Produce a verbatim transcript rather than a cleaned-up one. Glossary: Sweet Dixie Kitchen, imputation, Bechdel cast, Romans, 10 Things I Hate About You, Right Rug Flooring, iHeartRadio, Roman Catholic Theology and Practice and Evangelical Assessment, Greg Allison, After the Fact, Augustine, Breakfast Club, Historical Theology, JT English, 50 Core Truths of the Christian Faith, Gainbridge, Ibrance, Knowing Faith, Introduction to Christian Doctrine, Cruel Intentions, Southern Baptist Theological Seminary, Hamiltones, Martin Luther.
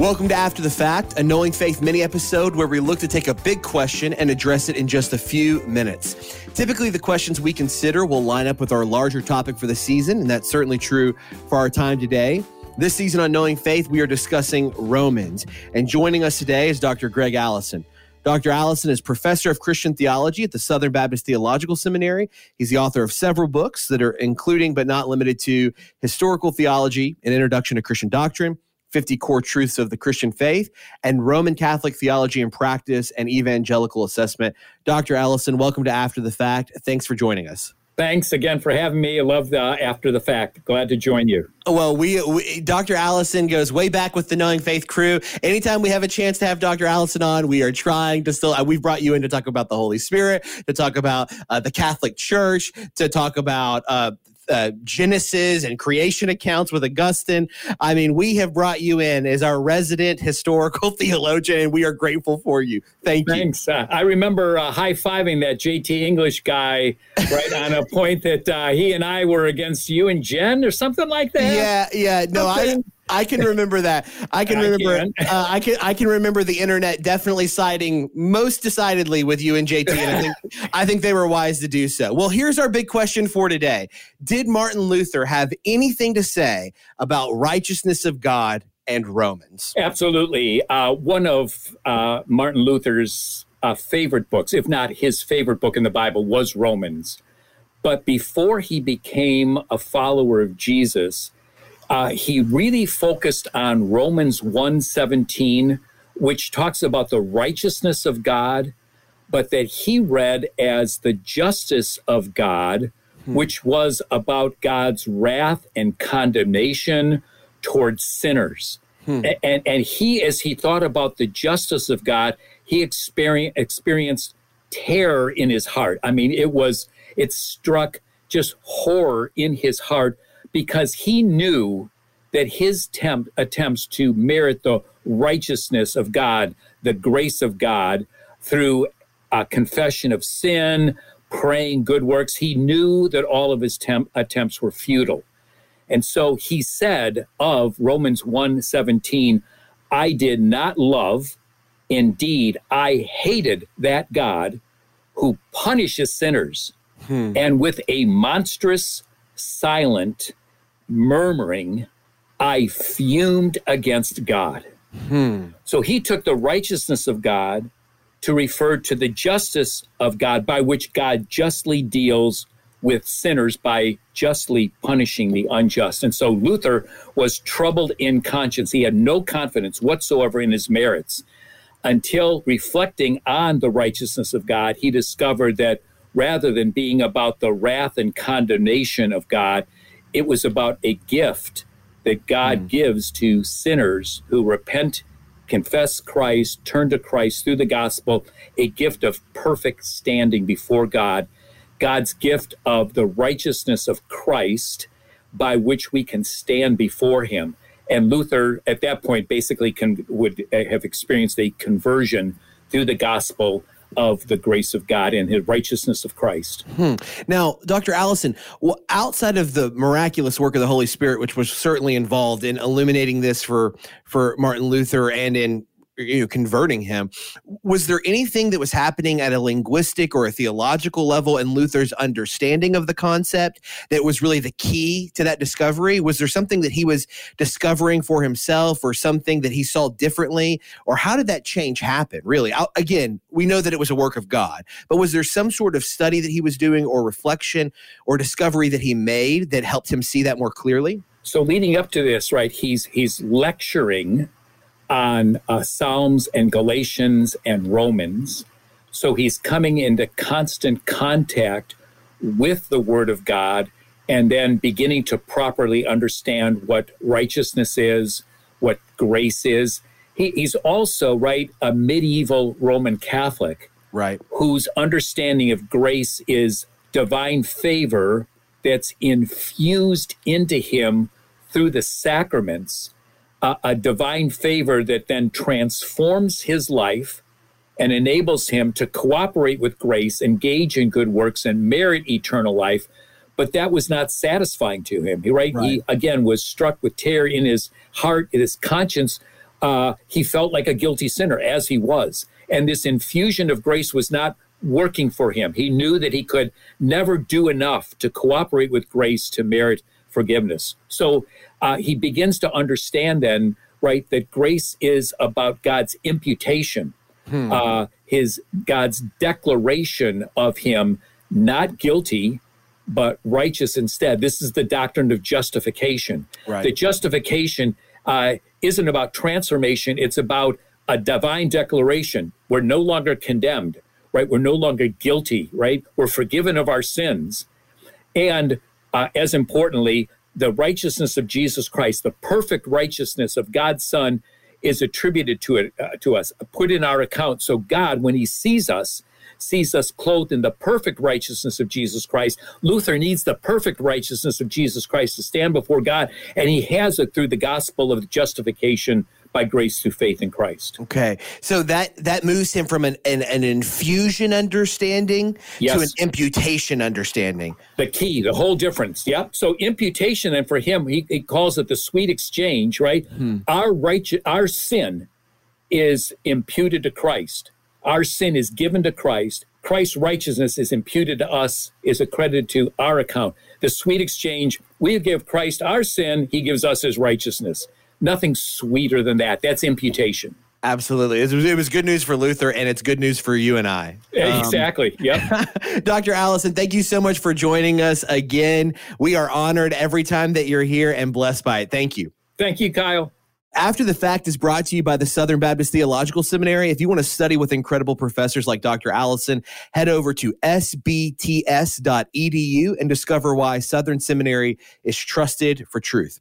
Welcome to After the Fact, a Knowing Faith mini-episode where we look to take a big question and address it in just a few minutes. Typically, the questions we consider will line up with our larger topic for the season, and that's certainly true for our time today. This season on Knowing Faith, we are discussing Romans, and joining us today is Doctor Greg Allison. Doctor Allison is professor of Christian theology at the Southern Baptist Theological Seminary. He's the author of several books that are including but not limited to Historical Theology, an Introduction to Christian Doctrine, fifty Core Truths of the Christian Faith, and Roman Catholic Theology and Practice and Evangelical Assessment. Doctor Allison, welcome to After the Fact. Thanks for joining us. Thanks again for having me. I love the After the Fact. Glad to join you. Well, we, we Doctor Allison goes way back with the Knowing Faith crew. Anytime we have a chance to have Doctor Allison on, we are trying to still, we've brought you in to talk about the Holy Spirit, to talk about uh, the Catholic Church, to talk about uh, uh, Genesis and creation accounts with Augustine. I mean, we have brought you in as our resident historical theologian, and we are grateful for you. Thank Thanks. you. Thanks. Uh, I remember uh, high-fiving that J T English guy right on a point that uh, he and I were against you and Jen or something like that. Yeah, yeah. No, something. I... I can remember that. I can remember. I can. Uh, I can. I can remember the internet definitely siding most decidedly with you and J T, and I think I think they were wise to do so. Well, here's our big question for today: did Martin Luther have anything to say about righteousness of God and Romans? Absolutely. Uh, one of uh, Martin Luther's uh, favorite books, if not his favorite book in the Bible, was Romans. But before he became a follower of Jesus, Uh, he really focused on Romans one seventeen, which talks about the righteousness of God, but that he read as the justice of God, hmm. which was about God's wrath and condemnation towards sinners. Hmm. And, and, and he, as he thought about the justice of God, he experience, experienced terror in his heart. I mean, it was, it struck just horror in his heart, because he knew that his temp- attempts to merit the righteousness of God, the grace of God, through a confession of sin, praying good works, he knew that all of his temp- attempts were futile. And so he said of Romans one seventeen, I did not love, indeed, I hated that God who punishes sinners hmm. and with a monstrous silent murmuring, I fumed against God. Hmm. So he took the righteousness of God to refer to the justice of God, by which God justly deals with sinners by justly punishing the unjust. And so Luther was troubled in conscience. He had no confidence whatsoever in his merits until, reflecting on the righteousness of God, he discovered that rather than being about the wrath and condemnation of God, it was about a gift that God mm. gives to sinners who repent, confess Christ, turn to Christ through the gospel, a gift of perfect standing before God, God's gift of the righteousness of Christ by which we can stand before him. And Luther, at that point, basically con- would have experienced a conversion through the gospel of the grace of God and his righteousness of Christ. Hmm. Now, Doctor Allison, outside of the miraculous work of the Holy Spirit, which was certainly involved in illuminating this for, for Martin Luther and in you know, converting him, was there anything that was happening at a linguistic or a theological level in Luther's understanding of the concept that was really the key to that discovery? Was there something that he was discovering for himself or something that he saw differently? Or how did that change happen, really? I'll, again, we know that it was a work of God, but was there some sort of study that he was doing or reflection or discovery that he made that helped him see that more clearly? So leading up to this, right, he's he's lecturing on uh, Psalms and Galatians and Romans. So he's coming into constant contact with the Word of God and then beginning to properly understand what righteousness is, what grace is. He, he's also, right, a medieval Roman Catholic, right, whose understanding of grace is divine favor that's infused into him through the sacraments, Uh, a divine favor that then transforms his life and enables him to cooperate with grace, engage in good works, and merit eternal life. But that was not satisfying to him, right? Right. He, again, was struck with terror in his heart, in his conscience, Uh, he felt like a guilty sinner, as he was. And this infusion of grace was not working for him. He knew that he could never do enough to cooperate with grace to merit forgiveness. So uh, he begins to understand then, right, that grace is about God's imputation, hmm. uh, his God's declaration of him not guilty, but righteous instead. This is the doctrine of justification. Right. The justification uh, isn't about transformation. It's about a divine declaration. We're no longer condemned, right? We're no longer guilty, right? We're forgiven of our sins. And uh, as importantly, the righteousness of Jesus Christ, the perfect righteousness of God's Son, is attributed to it uh, to us, put in our account. So God, when he sees us, sees us clothed in the perfect righteousness of Jesus Christ. Luther needs the perfect righteousness of Jesus Christ to stand before God, and he has it through the gospel of justification by grace through faith in Christ. Okay, so that that moves him from an, an, an infusion understanding yes. to an imputation understanding. The key, the whole difference, yep. So imputation, and for him, he, he calls it the sweet exchange, right? Hmm. Our righteous, our sin is imputed to Christ. Our sin is given to Christ. Christ's righteousness is imputed to us, is accredited to our account. The sweet exchange, we give Christ our sin, he gives us his righteousness. Nothing sweeter than that. That's imputation. Absolutely. It was, it was good news for Luther, and it's good news for you and I. Um, exactly. Yep. Doctor Allison, thank you so much for joining us again. We are honored every time that you're here and blessed by it. Thank you. Thank you, Kyle. After the Fact is brought to you by the Southern Baptist Theological Seminary. If you want to study with incredible professors like Doctor Allison, head over to s b t s dot e d u and discover why Southern Seminary is trusted for truth.